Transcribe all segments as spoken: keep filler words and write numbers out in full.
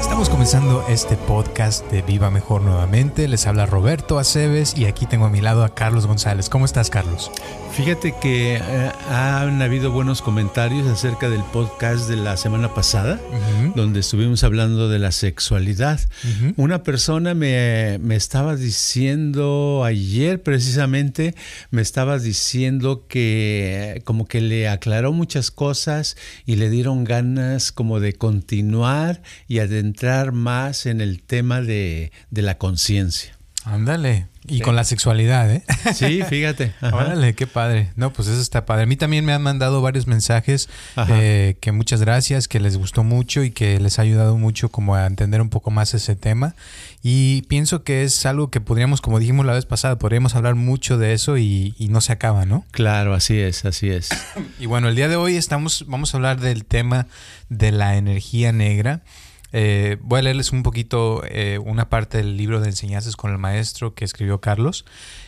Estamos comenzando este podcast de Viva Mejor nuevamente. Les habla Roberto Aceves y aquí tengo a mi lado a Carlos González. ¿Cómo estás, Carlos? Fíjate que eh, han habido buenos comentarios acerca del podcast de la semana pasada, uh-huh. donde estuvimos hablando de la sexualidad. Uh-huh. Una persona me, me estaba diciendo ayer precisamente, me estaba diciendo que como que le aclaró muchas cosas y le dieron ganas como de continuar y adentrar más en el tema de, de la conciencia. Ándale. Y sí. Con la sexualidad, ¿eh? Sí, fíjate. Órale, qué padre. No, pues eso está padre. A mí también me han mandado varios mensajes eh, que muchas gracias, que les gustó mucho y que les ha ayudado mucho como a entender un poco más ese tema. Y pienso que es algo que podríamos, como dijimos la vez pasada, podríamos hablar mucho de eso y, y no se acaba, ¿no? Claro, así es, así es. Y bueno, el día de hoy estamos, vamos a hablar del tema de la energía negra. Eh, voy a leerles un poquito eh, una parte del libro de enseñanzas con el maestro que escribió Carlos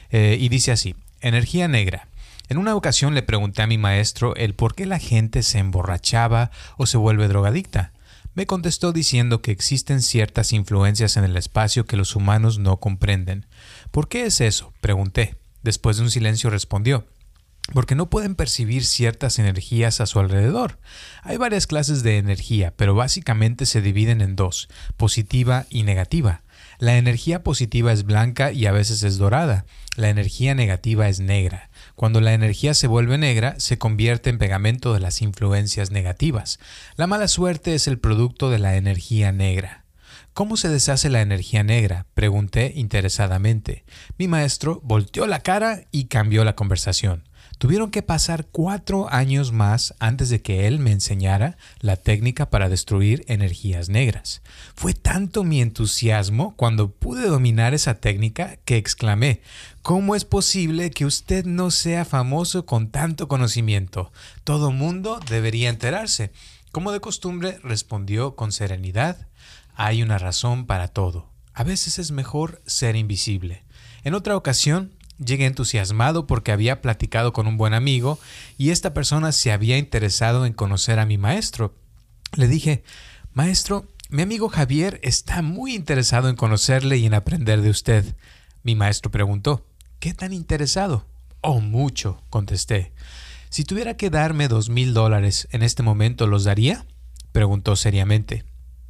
eh, y dice así: energía negra. En una ocasión le pregunté a mi maestro el por qué la gente se emborrachaba o se vuelve drogadicta. Me contestó diciendo que existen ciertas influencias en el espacio que los humanos no comprenden. ¿Por qué es eso?, pregunté. Después de un silencio respondió: porque no pueden percibir ciertas energías a su alrededor. Hay varias clases de energía, pero básicamente se dividen en dos: positiva y negativa. La energía positiva es blanca y a veces es dorada. La energía negativa es negra. Cuando la energía se vuelve negra, se convierte en pegamento de las influencias negativas. La mala suerte es el producto de la energía negra. ¿Cómo se deshace la energía negra?, pregunté interesadamente. Mi maestro volteó la cara y cambió la conversación. Tuvieron que pasar cuatro años más antes de que él me enseñara la técnica para destruir energías negras. Fue tanto mi entusiasmo cuando pude dominar esa técnica que exclamé: ¿cómo es posible que usted no sea famoso con tanto conocimiento? Todo mundo debería enterarse. Como de costumbre, respondió con serenidad: hay una razón para todo. A veces es mejor ser invisible. En otra ocasión, llegué entusiasmado porque había platicado con un buen amigo y esta persona se había interesado en conocer a mi maestro. Le dije: maestro, mi amigo Javier está muy interesado en conocerle y en aprender de usted. Mi maestro preguntó: ¿qué tan interesado? Oh, mucho, contesté. Si tuviera que darme dos mil dólares en este momento, ¿los daría?, preguntó seriamente.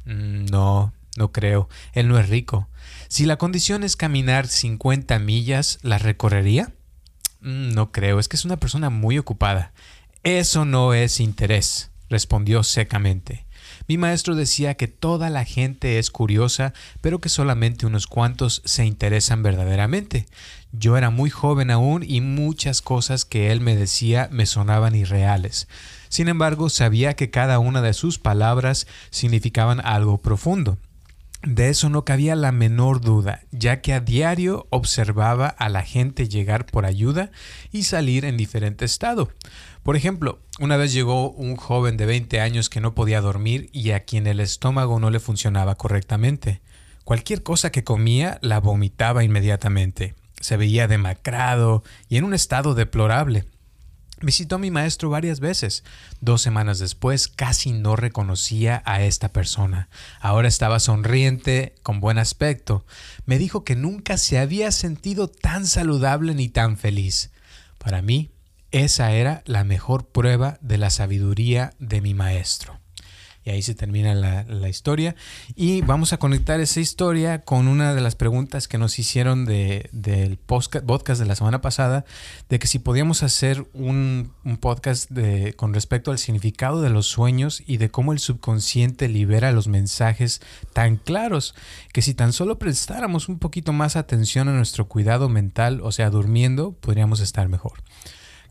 No, no creo. Él no es rico. Si la condición es caminar cincuenta millas, ¿las recorrería? No creo. Es que es una persona muy ocupada. Eso no es interés, respondió secamente. Mi maestro decía que toda la gente es curiosa, pero que solamente unos cuantos se interesan verdaderamente. Yo era muy joven aún y muchas cosas que él me decía me sonaban irreales. Sin embargo, sabía que cada una de sus palabras significaban algo profundo. De eso no cabía la menor duda, ya que a diario observaba a la gente llegar por ayuda y salir en diferente estado. Por ejemplo, una vez llegó un joven de veinte años que no podía dormir y a quien el estómago no le funcionaba correctamente. Cualquier cosa que comía la vomitaba inmediatamente. Se veía demacrado y en un estado deplorable. Visitó a mi maestro varias veces. Dos semanas después casi no reconocía a esta persona. Ahora estaba sonriente, con buen aspecto. Me dijo que nunca se había sentido tan saludable ni tan feliz. Para mí, esa era la mejor prueba de la sabiduría de mi maestro. Y ahí se termina la, la historia. Y vamos a conectar esa historia con una de las preguntas que nos hicieron de, del podcast de la semana pasada, de que si podíamos hacer un, un podcast de, con respecto al significado de los sueños y de cómo el subconsciente libera los mensajes tan claros, que si tan solo prestáramos un poquito más atención a nuestro cuidado mental, o sea, durmiendo, podríamos estar mejor.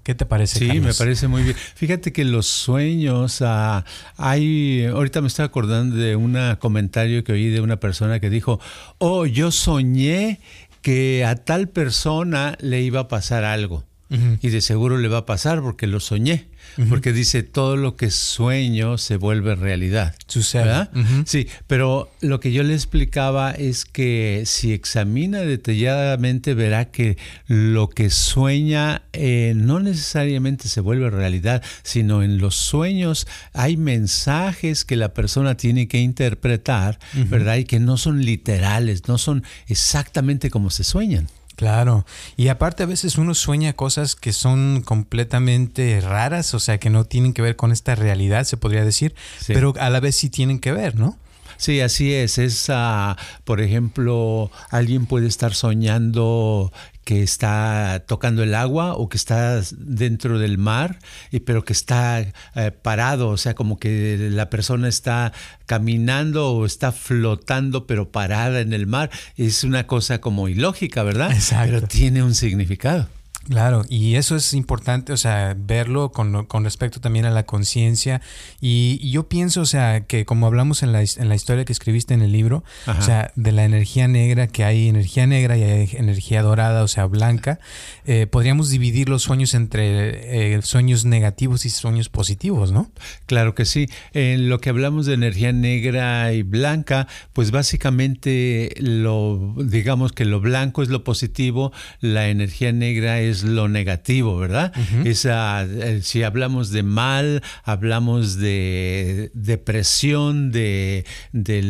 ¿Qué te parece, Sí, Carlos? Me parece muy bien. Fíjate que los sueños, uh, hay, ahorita me estoy acordando de un comentario que oí de una persona que dijo, oh, yo soñé que a tal persona le iba a pasar algo. Uh-huh. Y de seguro le va a pasar porque lo soñé. Uh-huh. Porque dice, todo lo que sueño se vuelve realidad. Sucede. ¿Verdad? Uh-huh. Sí, pero lo que yo le explicaba es que si examina detalladamente verá que lo que sueña eh, no necesariamente se vuelve realidad, sino en los sueños hay mensajes que la persona tiene que interpretar, uh-huh, ¿verdad? Y que no son literales, no son exactamente como se sueñan. Claro, y aparte a veces uno sueña cosas que son completamente raras, o sea, que no tienen que ver con esta realidad, se podría decir, sí, pero a la vez sí tienen que ver, ¿no? Sí, así es. Es uh, por ejemplo, alguien puede estar soñando que está tocando el agua o que está dentro del mar, y, pero que está eh, parado, o sea, como que la persona está caminando o está flotando, pero parada en el mar. Es una cosa como ilógica, ¿verdad? Exacto. Pero tiene un significado. Claro, y eso es importante, o sea, verlo con, con respecto también a la conciencia. Y, y yo pienso, o sea, que como hablamos en la, en la historia que escribiste en el libro, ajá, o sea, de la energía negra, que hay energía negra y hay energía dorada, o sea, blanca, eh, podríamos dividir los sueños entre eh, sueños negativos y sueños positivos, ¿no? Claro que sí. En lo que hablamos de energía negra y blanca, pues básicamente lo, digamos que lo blanco es lo positivo, la energía negra es lo negativo, ¿verdad? Uh-huh. Es, uh, si hablamos de mal, hablamos de depresión, de, de,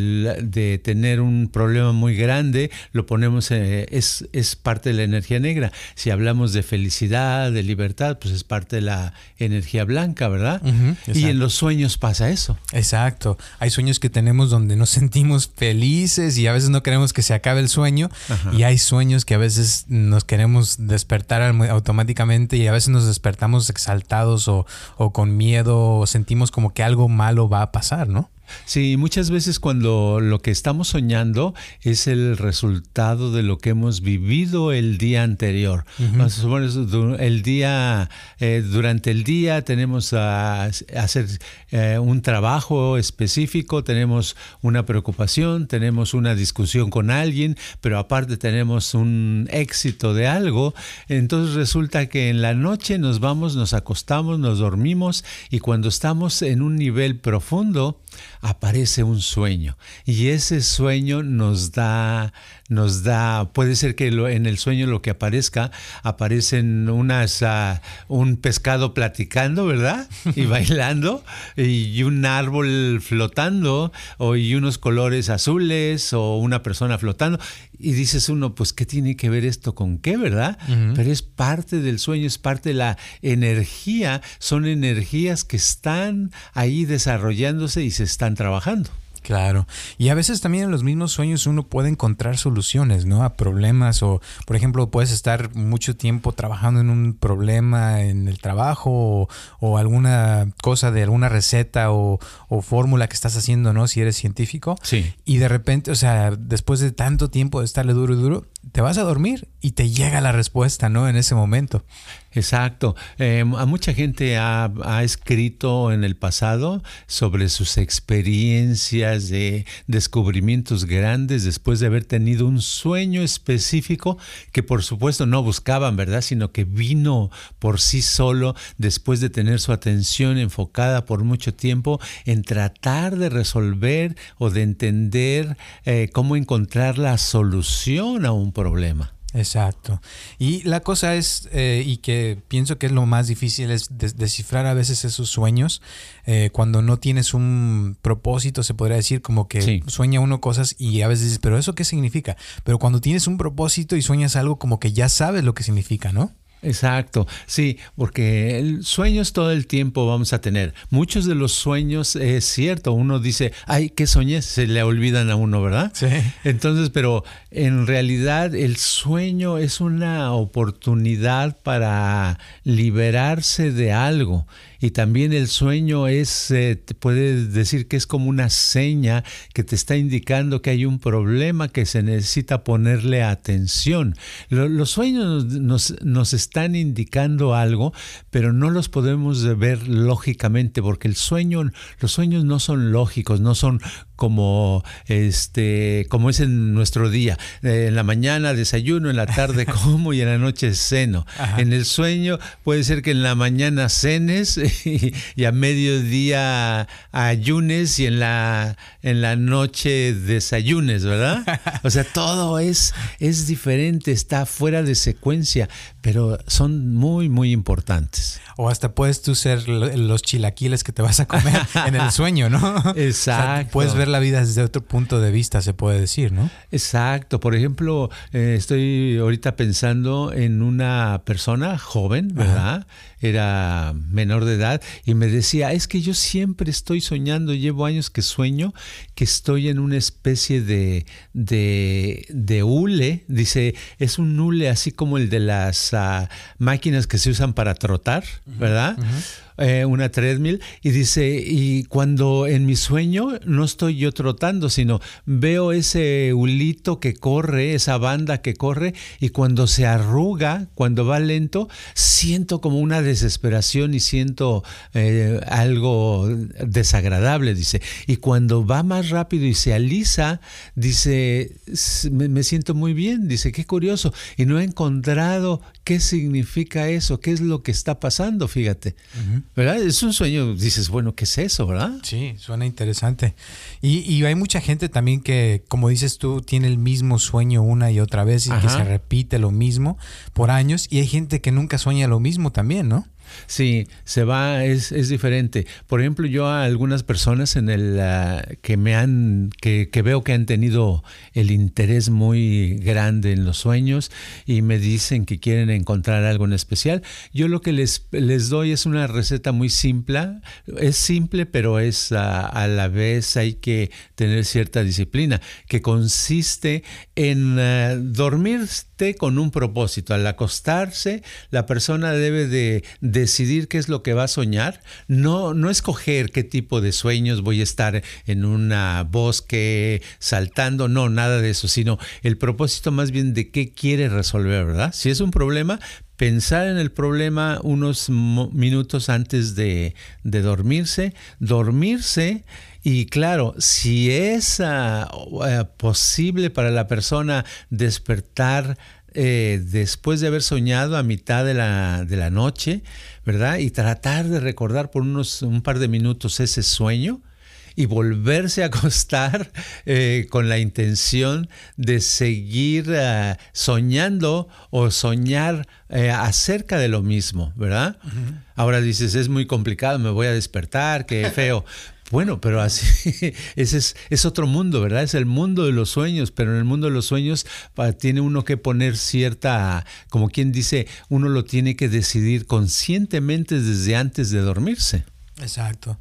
de tener un problema muy grande, lo ponemos, eh, es, es parte de la energía negra. Si hablamos de felicidad, de libertad, pues es parte de la energía blanca, ¿verdad? Uh-huh. Y en los sueños pasa eso. Exacto. Hay sueños que tenemos donde nos sentimos felices y a veces no queremos que se acabe el sueño. Uh-huh. Y hay sueños que a veces nos queremos despertar automáticamente y a veces nos despertamos exaltados o, o con miedo o sentimos como que algo malo va a pasar, ¿no? Sí, muchas veces cuando lo que estamos soñando es el resultado de lo que hemos vivido el día anterior. Uh-huh. El día, eh, durante el día tenemos a, a hacer eh, un trabajo específico, tenemos una preocupación, tenemos una discusión con alguien, pero aparte tenemos un éxito de algo. Entonces resulta que en la noche nos vamos, nos acostamos, nos dormimos y cuando estamos en un nivel profundo aparece un sueño y ese sueño nos da, nos da, puede ser que lo, en el sueño lo que aparezca, aparecen unas, uh, un pescado platicando, ¿verdad? Y bailando y un árbol flotando o, y unos colores azules o una persona flotando y dices uno, pues ¿qué tiene que ver esto con qué, verdad? Uh-huh. Pero es parte del sueño, es parte de la energía, son energías que están ahí desarrollándose y se están trabajando. Claro. Y a veces también en los mismos sueños uno puede encontrar soluciones, ¿no? A problemas o, por ejemplo, puedes estar mucho tiempo trabajando en un problema en el trabajo o, o alguna cosa de alguna receta o, o fórmula que estás haciendo, ¿no? Si eres científico. Sí. Y de repente, o sea, después de tanto tiempo de estarle duro y duro, te vas a dormir y te llega la respuesta, ¿no? En ese momento. Exacto. Eh, a mucha gente ha, ha escrito en el pasado sobre sus experiencias de descubrimientos grandes después de haber tenido un sueño específico que por supuesto no buscaban, ¿verdad? Sino que vino por sí solo después de tener su atención enfocada por mucho tiempo en tratar de resolver o de entender eh, cómo encontrar la solución a un problema. Exacto. Y la cosa es, eh, y que pienso que es lo más difícil, es des- descifrar a veces esos sueños eh, cuando no tienes un propósito, se podría decir, como que sí, sueña uno cosas y a veces dices, ¿pero eso qué significa? Pero cuando tienes un propósito y sueñas algo como que ya sabes lo que significa, ¿no? Exacto, sí, porque sueños todo el tiempo vamos a tener. Muchos de los sueños, es cierto, uno dice, ay, ¿qué soñé? Se le olvidan a uno, ¿verdad? Sí. Entonces, pero en realidad el sueño es una oportunidad para liberarse de algo. y también el sueño es, eh, puedes decir que es como una seña que te está indicando que hay un problema que se necesita ponerle atención. Lo, los sueños nos, nos están indicando algo, pero no los podemos ver lógicamente, porque el sueño, los sueños no son lógicos, no son como este como es en nuestro día. Eh, en la mañana desayuno, en la tarde como y en la noche ceno. Ajá. En el sueño puede ser que en la mañana cenes y, y a mediodía ayunes y en la en la noche desayunes, ¿verdad? O sea, todo es, es diferente, está fuera de secuencia, pero son muy, muy importantes. O hasta puedes tú ser los chilaquiles que te vas a comer en el sueño, ¿no? Exacto. O sea, puedes ver la vida desde otro punto de vista, se puede decir, ¿no? Exacto. Por ejemplo, eh, estoy ahorita pensando en una persona joven, ¿verdad? Ajá. Era menor de edad y me decía, es que yo siempre estoy soñando, llevo años que sueño, que estoy en una especie de, de, de hule. Dice, es un hule así como el de las uh, máquinas que se usan para trotar, ¿verdad? Uh-huh. Eh, una treadmill, y dice, y cuando en mi sueño no estoy yo trotando, sino veo ese hulito que corre, esa banda que corre, y cuando se arruga, cuando va lento, siento como una desesperación y siento eh, algo desagradable, dice. Y cuando va más rápido y se alisa, dice, me, me siento muy bien, dice, qué curioso, y no he encontrado qué significa eso, qué es lo que está pasando, fíjate. Uh-huh. ¿Verdad? Es un sueño, dices, bueno, ¿qué es eso, verdad? Sí, suena interesante. Y, y hay mucha gente también que, como dices tú, tiene el mismo sueño una y otra vez y ajá, que se repite lo mismo por años. Y hay gente que nunca sueña lo mismo también, ¿no? Sí, se va, es, es diferente. Por ejemplo, yo a algunas personas en el uh, que me han, que, que veo que han tenido el interés muy grande en los sueños y me dicen que quieren encontrar algo en especial. Yo lo que les, les doy es una receta muy simple, es simple, pero es uh, a la vez hay que tener cierta disciplina, que consiste en uh, dormirte con un propósito. Al acostarse, la persona debe de decidir qué es lo que va a soñar, no, no escoger qué tipo de sueños, voy a estar en un bosque saltando, no, nada de eso, sino el propósito más bien de qué quiere resolver, ¿verdad? Si es un problema, pensar en el problema unos minutos antes de, de dormirse, dormirse. Y claro, si es uh, uh, posible para la persona despertar Eh, después de haber soñado a mitad de la, de la noche, ¿verdad? Y tratar de recordar por unos un par de minutos ese sueño y volverse a acostar eh, con la intención de seguir eh, soñando o soñar eh, acerca de lo mismo, ¿verdad? Uh-huh. Ahora dices, es muy complicado, me voy a despertar, qué feo. Bueno, pero así ese es, es otro mundo, ¿verdad? Es el mundo de los sueños, pero en el mundo de los sueños pa, tiene uno que poner cierta, como quien dice, uno lo tiene que decidir conscientemente desde antes de dormirse. Exacto.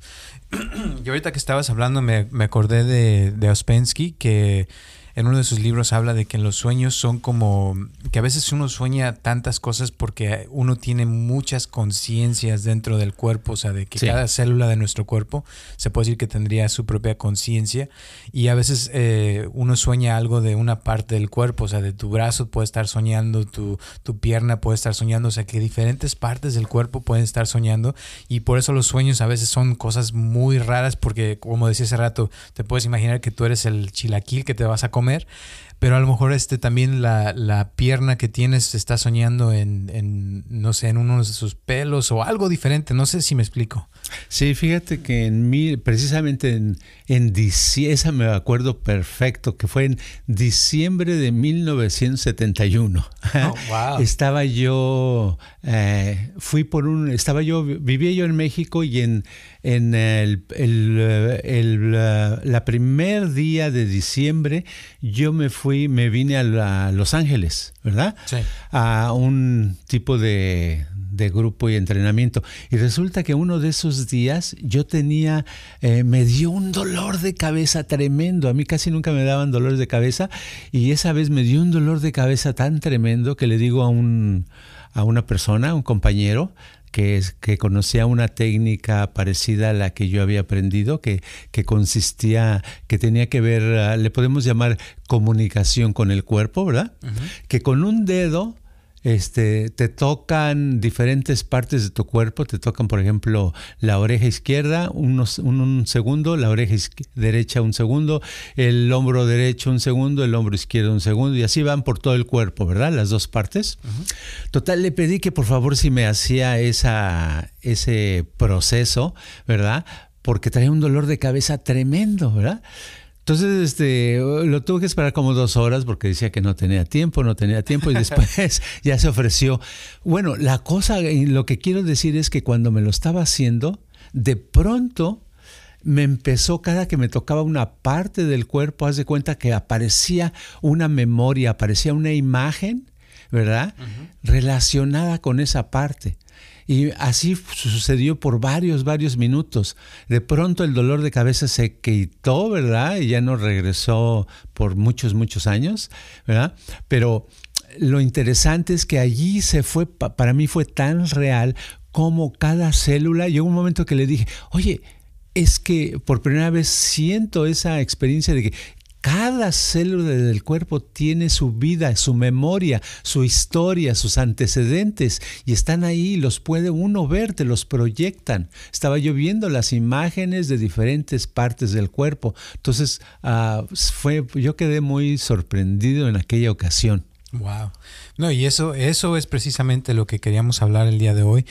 Y ahorita que estabas hablando me, me acordé de, de Ouspensky, que en uno de sus libros habla de que los sueños son como que a veces uno sueña tantas cosas porque uno tiene muchas conciencias dentro del cuerpo, o sea, de que sí, cada célula de nuestro cuerpo se puede decir que tendría su propia conciencia, y a veces eh, uno sueña algo de una parte del cuerpo, o sea, de tu brazo puede estar soñando, tu, tu pierna puede estar soñando, o sea, que diferentes partes del cuerpo pueden estar soñando, y por eso los sueños a veces son cosas muy raras, porque como decía hace rato, te puedes imaginar que tú eres el chilaquil que te vas a comer, Comer, pero a lo mejor este también la, la pierna que tienes está soñando en, en, no sé, en uno de sus pelos o algo diferente, no sé si me explico. Sí, fíjate que en mí, precisamente en, en diciembre, esa me acuerdo perfecto, que fue en diciembre de mil novecientos setenta y uno. Oh, wow. Estaba yo, eh, fui por un, estaba yo, vivía yo en México y en, en el, el, el, la, la primer día de diciembre yo me fui, me vine a, la, a Los Ángeles, ¿verdad? Sí. A un tipo de... de grupo y entrenamiento. Y resulta que uno de esos días yo tenía, eh, me dio un dolor de cabeza tremendo. A mí casi nunca me daban dolores de cabeza. Y esa vez me dio un dolor de cabeza tan tremendo que le digo a un, a una persona, un compañero, que, que conocía una técnica parecida a la que yo había aprendido, que, que consistía, que tenía que ver, le podemos llamar comunicación con el cuerpo, ¿verdad? Uh-huh. Que con un dedo Este, te tocan diferentes partes de tu cuerpo, te tocan por ejemplo la oreja izquierda unos, un, un segundo, la oreja derecha un segundo, el hombro derecho un segundo, el hombro izquierdo un segundo, y así van por todo el cuerpo, ¿verdad? Las dos partes. Uh-huh. Total, le pedí que por favor si me hacía esa, ese proceso, ¿verdad? Porque traía un dolor de cabeza tremendo, ¿verdad? Entonces este, lo tuve que esperar como dos horas porque decía que no tenía tiempo, no tenía tiempo y después ya se ofreció. Bueno, la cosa, lo que quiero decir es que cuando me lo estaba haciendo, de pronto me empezó, cada que me tocaba una parte del cuerpo, haz de cuenta que aparecía una memoria, aparecía una imagen, ¿verdad? Uh-huh. Relacionada con esa parte. Y así sucedió por varios, varios minutos. De pronto el dolor de cabeza se quitó, ¿verdad? Y ya no regresó por muchos, muchos años, ¿verdad? Pero lo interesante es que allí se fue, para mí fue tan real como cada célula. Llegó un momento que le dije, oye, es que por primera vez siento esa experiencia de que cada célula del cuerpo tiene su vida, su memoria, su historia, sus antecedentes, y están ahí, los puede uno ver, te los proyectan. Estaba yo viendo las imágenes de diferentes partes del cuerpo. Entonces, uh, fue, yo quedé muy sorprendido en aquella ocasión. Wow. No, y eso, eso es precisamente lo que queríamos hablar el día de hoy,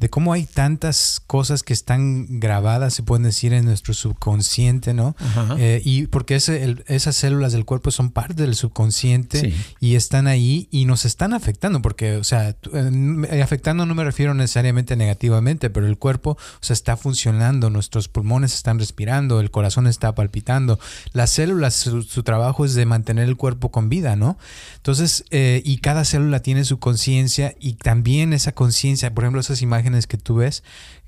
de cómo hay tantas cosas que están grabadas, se pueden decir, en nuestro subconsciente, ¿no? Eh, y porque ese, el, esas células del cuerpo son parte del subconsciente, sí, y están ahí y nos están afectando, porque, o sea, afectando no me refiero necesariamente negativamente, pero el cuerpo, o sea, está funcionando, nuestros pulmones están respirando, el corazón está palpitando, las células, su, su trabajo es de mantener el cuerpo con vida, ¿no? Entonces, eh, y cada célula tiene su conciencia y también esa conciencia, por ejemplo, esas imágenes que tú ves,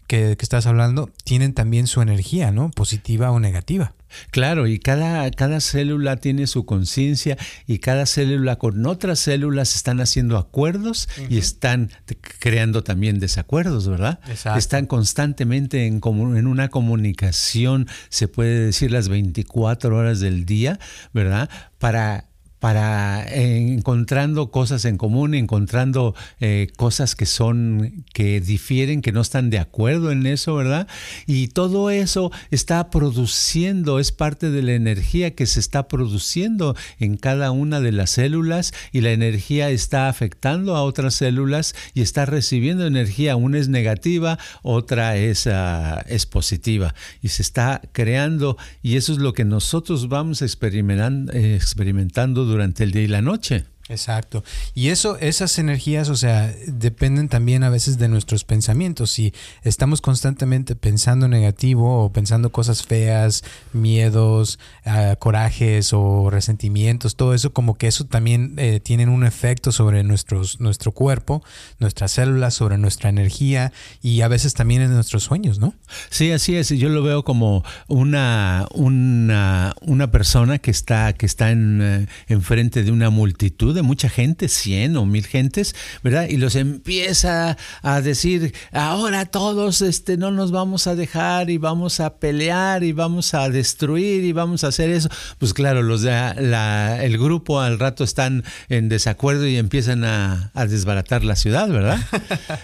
que, que estás hablando, tienen también su energía, ¿no? Positiva o negativa. Claro, y cada, cada célula tiene su conciencia y cada célula con otras células están haciendo acuerdos, uh-huh, y están creando también desacuerdos, ¿verdad? Exacto. Están constantemente en, comun- en una comunicación, se puede decir las veinticuatro horas del día, ¿verdad? Para... para eh, encontrando cosas en común, encontrando eh, cosas que son, que difieren, que no están de acuerdo en eso, ¿verdad? Y todo eso está produciendo, es parte de la energía que se está produciendo en cada una de las células, y la energía está afectando a otras células y está recibiendo energía. Una es negativa, otra es, uh, es positiva, y se está creando, y eso es lo que nosotros vamos experimentando, eh, experimentando durante el día y la noche. Exacto. Y eso, esas energías, o sea, dependen también a veces de nuestros pensamientos. Si estamos constantemente pensando negativo o pensando cosas feas, miedos, uh, corajes o resentimientos, todo eso, como que eso también eh, tienen un efecto sobre nuestros, nuestro cuerpo, nuestras células, sobre nuestra energía y a veces también en nuestros sueños, ¿no? Sí, así es. Yo lo veo como una, una, una persona que está, que está en, en frente de una multitud, de mucha gente, cien o mil gentes, ¿verdad? Y los empieza a decir, ahora todos este, no nos vamos a dejar y vamos a pelear y vamos a destruir y vamos a hacer eso. Pues claro, los de la, el grupo al rato están en desacuerdo y empiezan a, a desbaratar la ciudad, ¿verdad?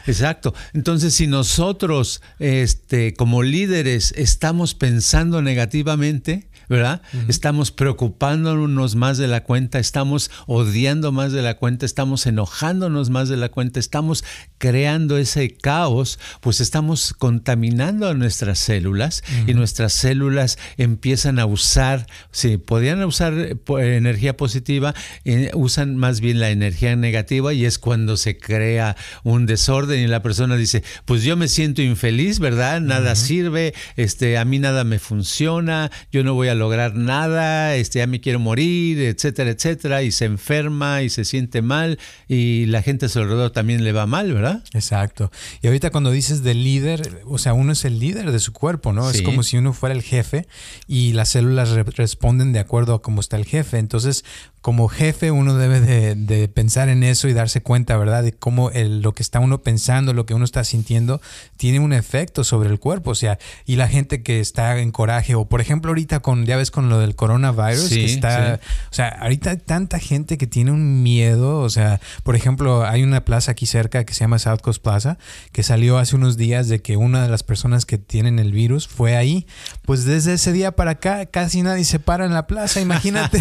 Exacto. Entonces, si nosotros este, como líderes estamos pensando negativamente, ¿verdad? Uh-huh. Estamos preocupándonos más de la cuenta, estamos odiando más de la cuenta, estamos enojándonos más de la cuenta, estamos creando ese caos, pues estamos contaminando a nuestras células, uh-huh, y nuestras células empiezan a usar, si podían usar energía positiva, eh, usan más bien la energía negativa, y es cuando se crea un desorden y la persona dice, pues yo me siento infeliz, ¿verdad? Nada, uh-huh, sirve, este, a mí nada me funciona, yo no voy a lograr nada, este, ya me quiero morir, etcétera, etcétera, y se enferma y se siente mal y la gente a su alrededor también le va mal, ¿verdad? Exacto. Y ahorita cuando dices del líder, o sea, uno es el líder de su cuerpo, ¿no? Sí. Es como si uno fuera el jefe y las células re- responden de acuerdo a cómo está el jefe. Entonces, como jefe uno debe de, de pensar en eso y darse cuenta, ¿verdad? De cómo el, lo que está uno pensando, lo que uno está sintiendo, tiene un efecto sobre el cuerpo. O sea, y la gente que está en coraje, o por ejemplo ahorita con, ya ves, con lo del coronavirus, sí, que está, sí. O sea, ahorita hay tanta gente que tiene un miedo. O sea, por ejemplo, hay una plaza aquí cerca que se llama South Coast Plaza, que salió hace unos días de que una de las personas que tienen el virus fue ahí. Pues desde ese día para acá casi nadie se para en la plaza. Imagínate,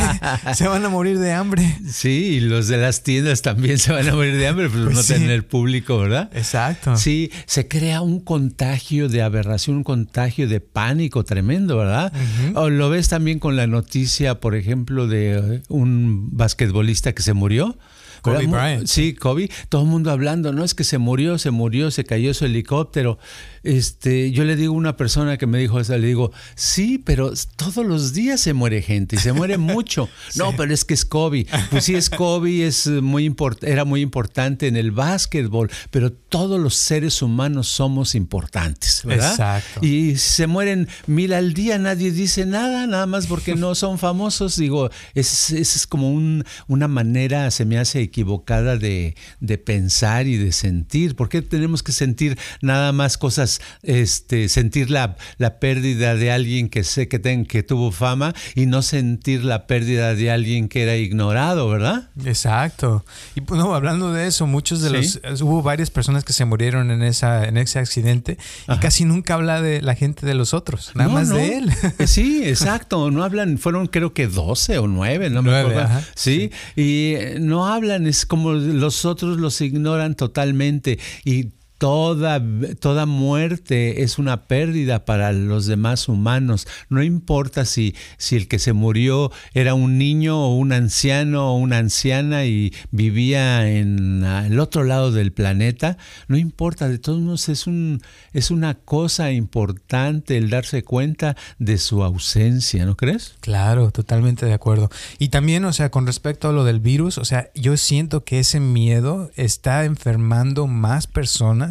se van a morir de hambre. Sí, y los de las tiendas también se van a morir de hambre, pero pues no sí. tener público, ¿verdad? Exacto. Sí, se crea un contagio de aberración, un contagio de pánico tremendo, ¿verdad? Uh-huh. O lo ves también con la noticia, por ejemplo, de un basquetbolista que se murió. Kobe Bryant. Sí, Kobe. Todo el mundo hablando, no es que se murió, se murió, se cayó su helicóptero. Este, yo le digo a una persona que me dijo eso, le digo, sí, pero todos los días se muere gente y se muere mucho. Sí. No, pero es que es Kobe. Pues sí, es Kobe, es muy import- era muy importante en el básquetbol, pero todos los seres humanos somos importantes, ¿verdad? Exacto. Y si se mueren mil al día, nadie dice nada, nada más porque no son famosos. Digo, es, es como un, una manera, se me hace equivocada de, de pensar y de sentir. ¿Por qué tenemos que sentir nada más cosas, este, sentir la, la pérdida de alguien que sé que, ten, que tuvo fama y no sentir la pérdida de alguien que era ignorado, ¿verdad? Exacto. Y bueno, hablando de eso, muchos de ¿Sí? los hubo varias personas que se murieron en esa en ese accidente y Ajá. casi nunca habla de la gente de los otros, nada no, más no. de él. Sí, exacto. No hablan, fueron creo que doce o nueve, no nueve, me acuerdo. Ajá, sí, sí, y no hablan. Es como los otros los ignoran totalmente y toda, toda muerte es una pérdida para los demás humanos. No importa si, si el que se murió era un niño o un anciano o una anciana y vivía en el otro lado del planeta. No importa, de todos modos es, un, es una cosa importante el darse cuenta de su ausencia, ¿no crees? Claro, totalmente de acuerdo. Y también, o sea, con respecto a lo del virus, o sea, yo siento que ese miedo está enfermando más personas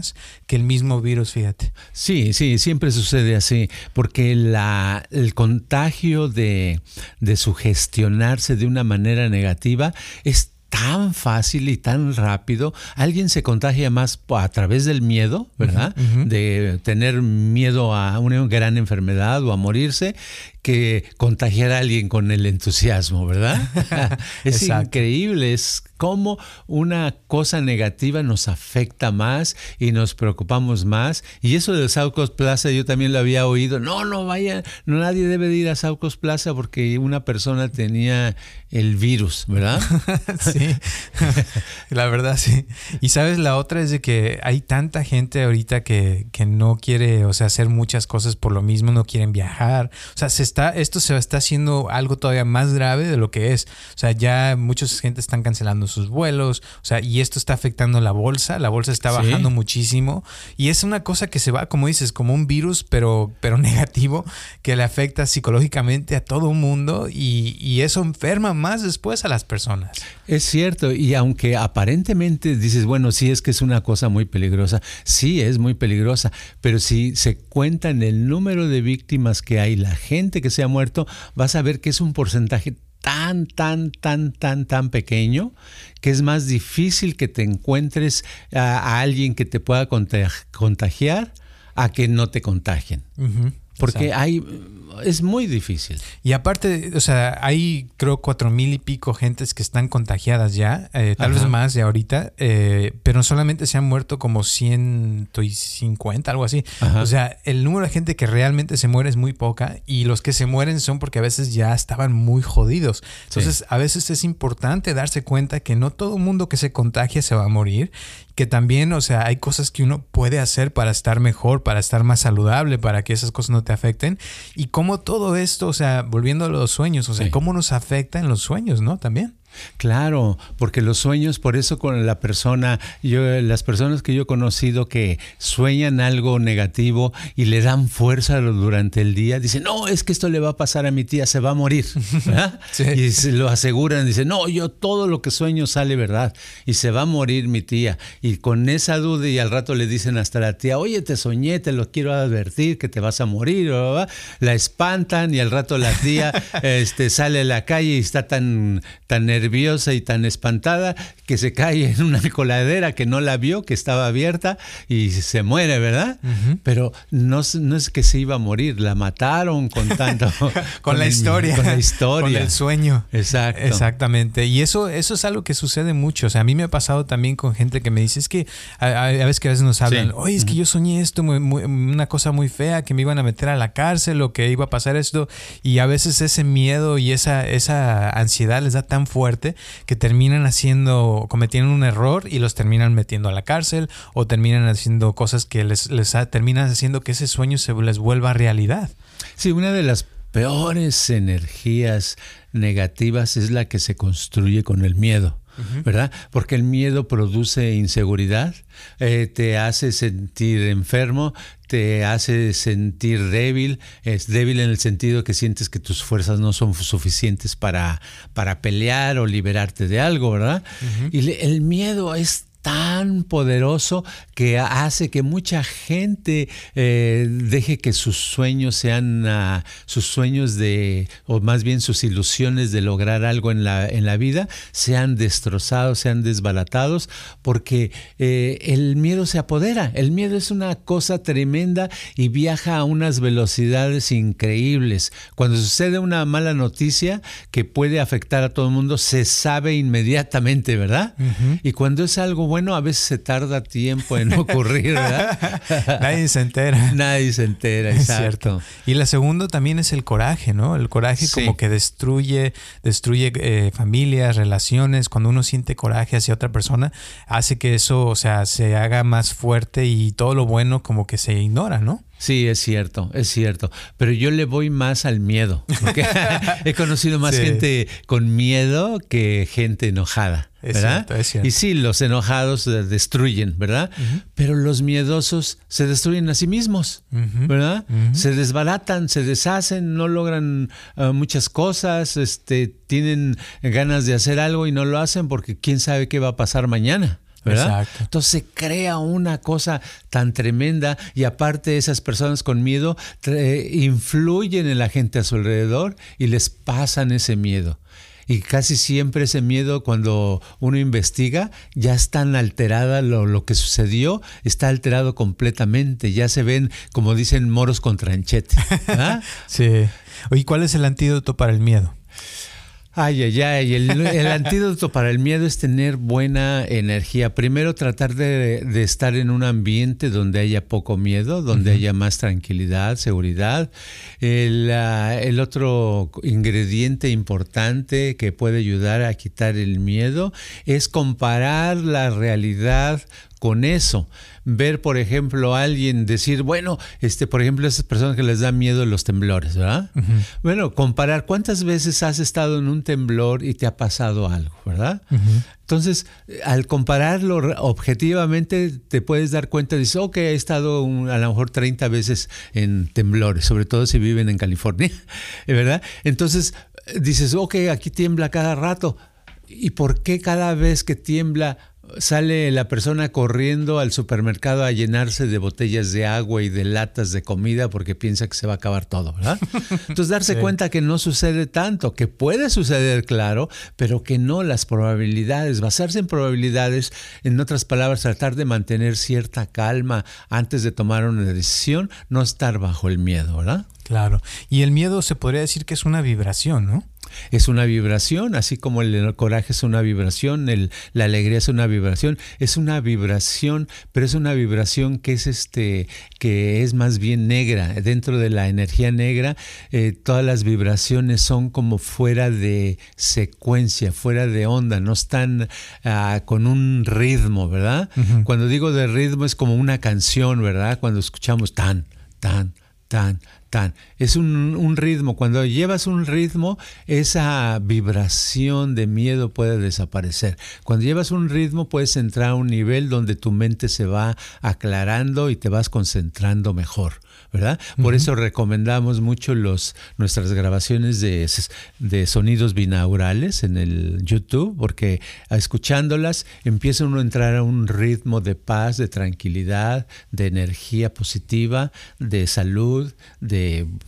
que el mismo virus, fíjate. Sí, sí, siempre sucede así, porque la, el contagio de, de sugestionarse de una manera negativa es tan fácil y tan rápido. Alguien se contagia más a través del miedo, ¿verdad? Uh-huh. De tener miedo a una gran enfermedad o a morirse, que contagiar a alguien con el entusiasmo, ¿verdad? Es Exacto. increíble, es cómo una cosa negativa nos afecta más y nos preocupamos más. Y eso de South Coast Plaza yo también lo había oído. No, no vayan, no, nadie debe de ir a South Coast Plaza porque una persona tenía el virus, ¿verdad? Sí, la verdad sí. Y sabes, la otra es de que hay tanta gente ahorita que, que no quiere, o sea, hacer muchas cosas por lo mismo, no quieren viajar, o sea, se está Está, esto se está haciendo algo todavía más grave de lo que es. O sea, ya mucha gente están cancelando sus vuelos, o sea, y esto está afectando la bolsa. La bolsa está bajando sí. muchísimo y es una cosa que se va, como dices, como un virus, pero, pero negativo, que le afecta psicológicamente a todo el mundo y, y eso enferma más después a las personas. Es cierto, y aunque aparentemente dices, bueno, sí es que es una cosa muy peligrosa, sí es muy peligrosa, pero si se cuentan el número de víctimas que hay, la gente que se ha muerto, vas a ver que es un porcentaje tan, tan, tan, tan, tan pequeño que es más difícil que te encuentres a, a alguien que te pueda contagiar a que no te contagien. Uh-huh. Porque Exacto. hay... es muy difícil. Y aparte, o sea, hay creo cuatro mil y pico gentes que están contagiadas ya, eh, tal Ajá. vez más ya ahorita, eh, pero solamente se han muerto como ciento cincuenta, algo así. Ajá. O sea, el número de gente que realmente se muere es muy poca y los que se mueren son porque a veces ya estaban muy jodidos. Entonces, sí. a veces es importante darse cuenta que no todo mundo que se contagia se va a morir, que también, o sea, hay cosas que uno puede hacer para estar mejor, para estar más saludable, para que esas cosas no te afecten. Y cómo Como todo esto, o sea, volviendo a los sueños, o sea, sí. cómo nos afectan los sueños, ¿no? También. Claro, porque los sueños, por eso con la persona, yo, las personas que yo he conocido que sueñan algo negativo y le dan fuerza durante el día, dicen, no, es que esto le va a pasar a mi tía, se va a morir. Sí. Y se lo aseguran, dicen, no, yo todo lo que sueño sale verdad y se va a morir mi tía. Y con esa duda y al rato le dicen hasta la tía, oye, te soñé, te lo quiero advertir que te vas a morir. Bla, bla, bla. La espantan y al rato la tía este, sale a la calle y está tan, tan nerviosa nerviosa y tan espantada que se cae en una coladera que no la vio, que estaba abierta, y se muere, ¿verdad? Uh-huh. Pero no, no es que se iba a morir, la mataron con tanto... con, con la historia. Con la historia. Con el sueño. Exacto. Exactamente. Y eso, eso es algo que sucede mucho. O sea, a mí me ha pasado también con gente que me dice, es que a, a, a veces que a veces nos hablan, sí. oye, es que yo soñé esto, muy, muy, una cosa muy fea, que me iban a meter a la cárcel o que iba a pasar esto. Y a veces ese miedo y esa, esa ansiedad les da tan fuerte que terminan haciendo, cometiendo un error y los terminan metiendo a la cárcel o terminan haciendo cosas que les, les ha, terminan haciendo que ese sueño se les vuelva realidad. Sí, una de las peores energías negativas es la que se construye con el miedo, uh-huh. ¿verdad? Porque el miedo produce inseguridad, eh, te hace sentir enfermo, te hace sentir débil, es débil en el sentido que sientes que tus fuerzas no son suficientes para, para pelear o liberarte de algo, ¿verdad? Uh-huh. Y le, el miedo es tan poderoso que hace que mucha gente eh, deje que sus sueños sean uh, sus sueños de, o más bien sus ilusiones de lograr algo en la, en la vida, sean destrozados, sean desbaratados, porque eh, el miedo se apodera. El miedo es una cosa tremenda y viaja a unas velocidades increíbles. Cuando sucede una mala noticia que puede afectar a todo el mundo, se sabe inmediatamente, ¿verdad? Uh-huh. Y cuando es algo bueno, Bueno, a veces se tarda tiempo en ocurrir, ¿verdad? Nadie se entera. Nadie se entera, es cierto. Y la segunda también es el coraje, ¿no? El coraje sí. como que destruye, destruye eh, familias, relaciones. Cuando uno siente coraje hacia otra persona, hace que eso, o sea, se haga más fuerte y todo lo bueno como que se ignora, ¿no? Sí, es cierto, es cierto. Pero yo le voy más al miedo. Porque he conocido más sí. gente con miedo que gente enojada, ¿verdad? Es cierto, es cierto. Y sí, los enojados destruyen, ¿verdad? Uh-huh. Pero los miedosos se destruyen a sí mismos, uh-huh. ¿verdad? Uh-huh. Se desbaratan, se deshacen, no logran uh, muchas cosas, este, tienen ganas de hacer algo y no lo hacen porque quién sabe qué va a pasar mañana, ¿verdad? Exacto. Entonces se crea una cosa tan tremenda y aparte esas personas con miedo eh, influyen en la gente a su alrededor y les pasan ese miedo. Y casi siempre ese miedo, cuando uno investiga, ya está alterada lo, lo que sucedió, está alterado completamente. Ya se ven, como dicen, moros con tranchete. ¿Ah? Sí. Oye, ¿cuál es el antídoto para el miedo? Ay, ay, ay. El, el antídoto para el miedo es tener buena energía. Primero, tratar de, de estar en un ambiente donde haya poco miedo, donde uh-huh. haya más tranquilidad, seguridad. El, uh, el otro ingrediente importante que puede ayudar a quitar el miedo es comparar la realidad con eso. Ver, por ejemplo, a alguien decir, bueno, este, por ejemplo, esas personas que les da miedo los temblores, ¿verdad? Uh-huh. Bueno, comparar cuántas veces has estado en un temblor y te ha pasado algo, ¿verdad? Uh-huh. Entonces, al compararlo objetivamente, te puedes dar cuenta, dices, ok, he estado un, a lo mejor treinta veces en temblores, sobre todo si viven en California, ¿verdad? Entonces, dices, ok, aquí tiembla cada rato. ¿Y por qué cada vez que tiembla sale la persona corriendo al supermercado a llenarse de botellas de agua y de latas de comida porque piensa que se va a acabar todo, ¿verdad? Entonces darse sí. cuenta que no sucede tanto, que puede suceder, claro, pero que no las probabilidades, basarse en probabilidades, en otras palabras, tratar de mantener cierta calma antes de tomar una decisión, no estar bajo el miedo, ¿verdad? Claro. Y el miedo se podría decir que es una vibración, ¿no? Es una vibración, así como el, el coraje es una vibración, el, la alegría es una vibración, es una vibración, pero es una vibración que es este, que es más bien negra. Dentro de la energía negra, eh, todas las vibraciones son como fuera de secuencia, fuera de onda, no están uh, con un ritmo, ¿verdad? Uh-huh. Cuando digo de ritmo es como una canción, ¿verdad? Cuando escuchamos tan, tan, tan, tan. Es un, un ritmo. Cuando llevas un ritmo, esa vibración de miedo puede desaparecer. Cuando llevas un ritmo, puedes entrar a un nivel donde tu mente se va aclarando y te vas concentrando mejor, ¿verdad? Por uh-huh. eso recomendamos mucho los, nuestras grabaciones de, de sonidos binaurales en el YouTube, porque escuchándolas empieza uno a entrar a un ritmo de paz, de tranquilidad, de energía positiva, de salud, de,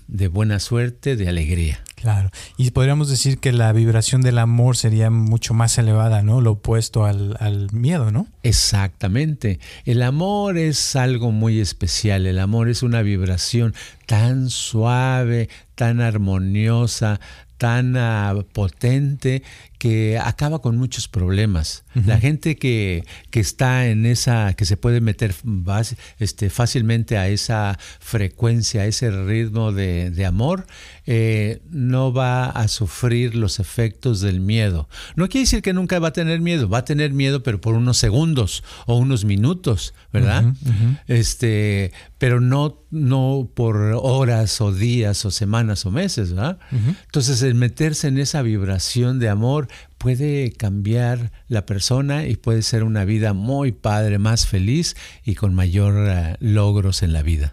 de buena suerte, de alegría. Claro, y podríamos decir que la vibración del amor sería mucho más elevada, ¿no? Lo opuesto al, al miedo, ¿no? Exactamente. El amor es algo muy especial. El amor es una vibración tan suave, tan armoniosa, tan uh, potente, que acaba con muchos problemas. Uh-huh. La gente que, que está en esa, que se puede meter este, fácilmente a esa frecuencia, a ese ritmo de, de amor, eh, no va a sufrir los efectos del miedo. No quiere decir que nunca va a tener miedo, va a tener miedo, pero por unos segundos o unos minutos, ¿verdad? Uh-huh, uh-huh. Este, pero no, no por horas o días o semanas o meses, ¿verdad? Uh-huh. Entonces, el meterse en esa vibración de amor puede cambiar la persona y puede ser una vida muy padre, más feliz y con mayor uh, logros en la vida.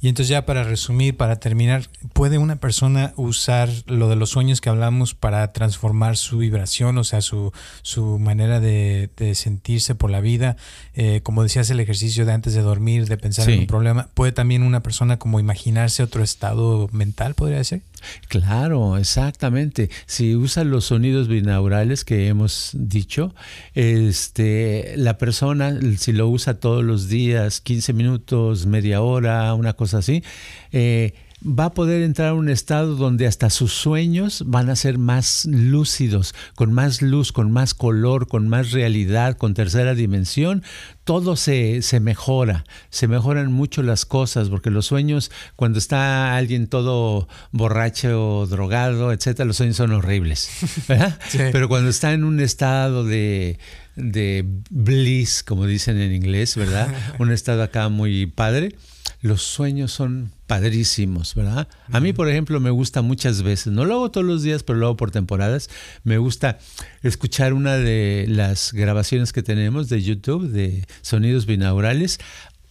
Y entonces, ya para resumir, para terminar, ¿puede una persona usar lo de los sueños que hablamos para transformar su vibración, o sea, su, su manera de, de sentirse por la vida? Eh, como decías, el ejercicio de antes de dormir, de pensar sí. en un problema. ¿Puede también una persona como imaginarse otro estado mental, podría decir? Claro, exactamente. Si usa los sonidos binaurales que hemos dicho, este, la persona, si lo usa todos los días, quince minutos, media hora, una cosa así, eh, va a poder entrar a un estado donde hasta sus sueños van a ser más lúcidos, con más luz, con más color, con más realidad, con tercera dimensión. Todo se, se mejora, se mejoran mucho las cosas, porque los sueños, cuando está alguien todo borracho, drogado, etcétera, los sueños son horribles, ¿verdad? Sí. Pero cuando está en un estado de, de bliss, como dicen en inglés, ¿verdad? Un estado acá muy padre, los sueños son padrísimos, ¿verdad? A mí, por ejemplo, me gusta muchas veces, no lo hago todos los días, pero lo hago por temporadas, me gusta escuchar una de las grabaciones que tenemos de YouTube, de sonidos binaurales,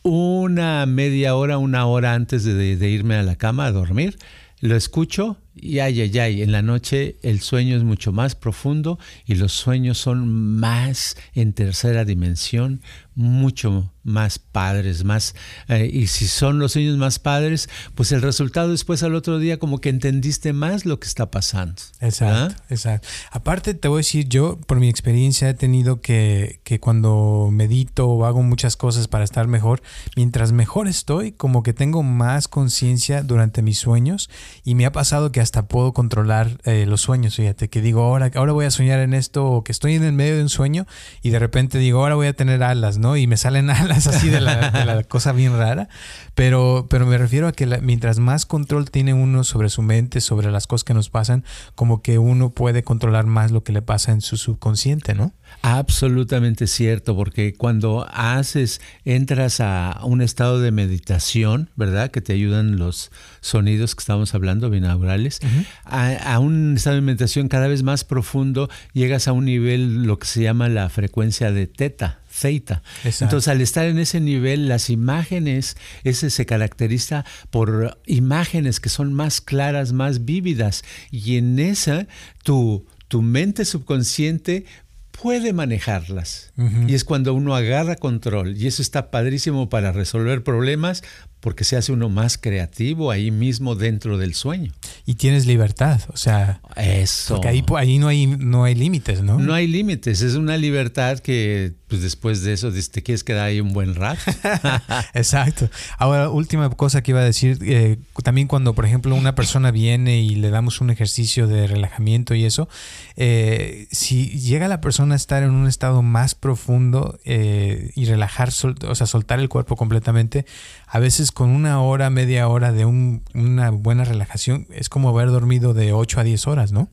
una media hora, una hora antes de, de irme a la cama a dormir, lo escucho y ay, ay, ay, en la noche el sueño es mucho más profundo y los sueños son más en tercera dimensión, mucho más padres, más eh, y si son los sueños más padres, pues el resultado después al otro día como que entendiste más lo que está pasando. Exacto, ¿ah? Exacto. Aparte te voy a decir, yo por mi experiencia he tenido que, que cuando medito o hago muchas cosas para estar mejor, mientras mejor estoy, como que tengo más conciencia durante mis sueños y me ha pasado que hasta puedo controlar eh, los sueños, fíjate, que digo, ahora, ahora voy a soñar en esto, o que estoy en el medio de un sueño y de repente digo, ahora voy a tener alas, ¿no? Y me salen alas así de la, de la cosa bien rara, pero, pero me refiero a que la, mientras más control tiene uno sobre su mente, sobre las cosas que nos pasan, como que uno puede controlar más lo que le pasa en su subconsciente, ¿no? Absolutamente cierto, porque cuando haces, entras a un estado de meditación, ¿verdad? Que te ayudan los sonidos que estamos hablando, binaurales, uh-huh. a, a un estado de meditación cada vez más profundo, llegas a un nivel, lo que se llama la frecuencia de teta. Theta. Exacto. Entonces, al estar en ese nivel, las imágenes, ese se caracteriza por imágenes que son más claras, más vívidas, y en esa tu, tu mente subconsciente puede manejarlas. Uh-huh. Y es cuando uno agarra control, y eso está padrísimo para resolver problemas, porque se hace uno más creativo ahí mismo dentro del sueño. Y tienes libertad, o sea... Eso. Porque ahí, ahí no hay, no hay límites, ¿no? No hay límites, es una libertad que pues, después de eso te quieres quedar ahí un buen rato. Exacto. Ahora, última cosa que iba a decir, eh, también cuando, por ejemplo, una persona viene y le damos un ejercicio de relajamiento y eso, eh, si llega la persona a estar en un estado más profundo eh, y relajar, sol, o sea, soltar el cuerpo completamente, a veces con una hora, media hora de un, una buena relajación, es como haber dormido de ocho a diez horas, ¿no?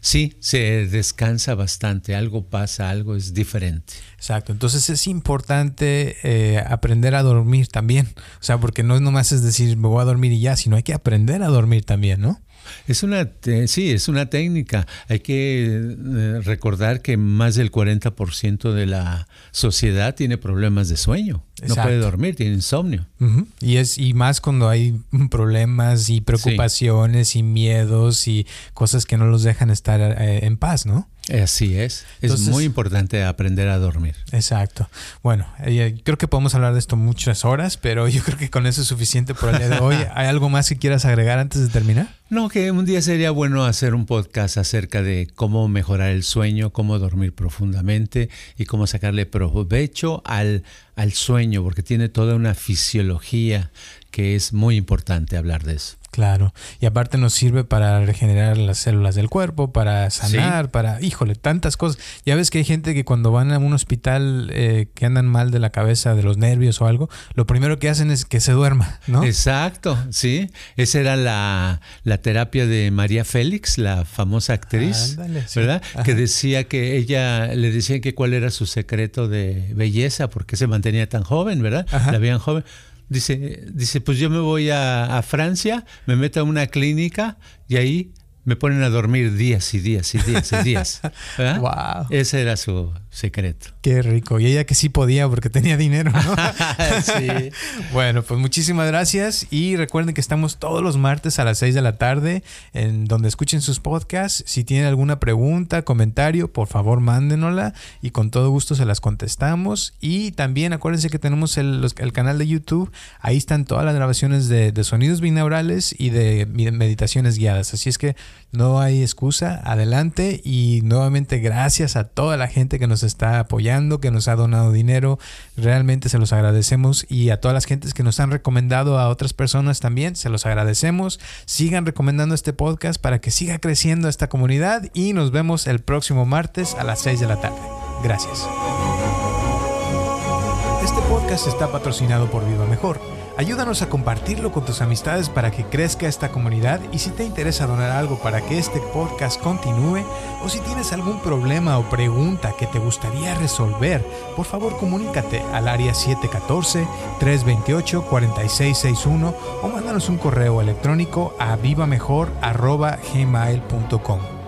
Sí, se descansa bastante, algo pasa, algo es diferente. Exacto, entonces es importante eh, aprender a dormir también, o sea, porque no es nomás es decir me voy a dormir y ya, sino hay que aprender a dormir también, ¿no? Es una te- sí, es una técnica. Hay que eh, recordar que más del cuarenta por ciento de la sociedad tiene problemas de sueño. Exacto. No puede dormir, tiene insomnio. Uh-huh. Y es y más cuando hay problemas y preocupaciones sí. y miedos y cosas que no los dejan estar eh, en paz, ¿no? Así es. Entonces, es muy importante aprender a dormir. Exacto. Bueno, eh, creo que podemos hablar de esto muchas horas, pero yo creo que con eso es suficiente por el día de hoy. ¿Hay algo más que quieras agregar antes de terminar? No, que un día sería bueno hacer un podcast acerca de cómo mejorar el sueño, cómo dormir profundamente y cómo sacarle provecho al, al sueño, porque tiene toda una fisiología que es muy importante hablar de eso. Claro, y aparte nos sirve para regenerar las células del cuerpo, para sanar, sí. para, híjole, tantas cosas. Ya ves que hay gente que cuando van a un hospital eh, que andan mal de la cabeza, de los nervios o algo, lo primero que hacen es que se duerma, ¿no? Exacto, sí. Esa era la, la terapia de María Félix, la famosa actriz, ah, ándale, sí. ¿verdad? Ajá. Que decía que ella, le decían que cuál era su secreto de belleza, porque se mantenía tan joven, ¿verdad? Ajá. La veían joven. Dice, dice, pues yo me voy a, a Francia, me meto a una clínica y ahí me ponen a dormir días y días y días y días. Wow. Ese era su secreto. Qué rico. Y ella que sí podía porque tenía dinero, ¿no? Sí. Bueno, pues muchísimas gracias. Y recuerden que estamos todos los martes a las seis de la tarde en donde escuchen sus podcasts. Si tienen alguna pregunta, comentario, por favor mándenosla y con todo gusto se las contestamos. Y también acuérdense que tenemos el, los, el canal de YouTube. Ahí están todas las grabaciones de, de sonidos binaurales y de meditaciones guiadas. Así es que no hay excusa. Adelante. Y nuevamente gracias a toda la gente que nos está apoyando, que nos ha donado dinero, realmente se los agradecemos, y a todas las gentes que nos han recomendado a otras personas también, se los agradecemos. Sigan recomendando este podcast para que siga creciendo esta comunidad y nos vemos el próximo martes a las seis de la tarde. Gracias. Este podcast está patrocinado por Viva Mejor. Ayúdanos a compartirlo con tus amistades para que crezca esta comunidad, y si te interesa donar algo para que este podcast continúe, o si tienes algún problema o pregunta que te gustaría resolver, por favor comunícate al área siete uno cuatro, tres dos ocho, cuatro seis seis uno o mándanos un correo electrónico a vivamejor arroba gmail punto com.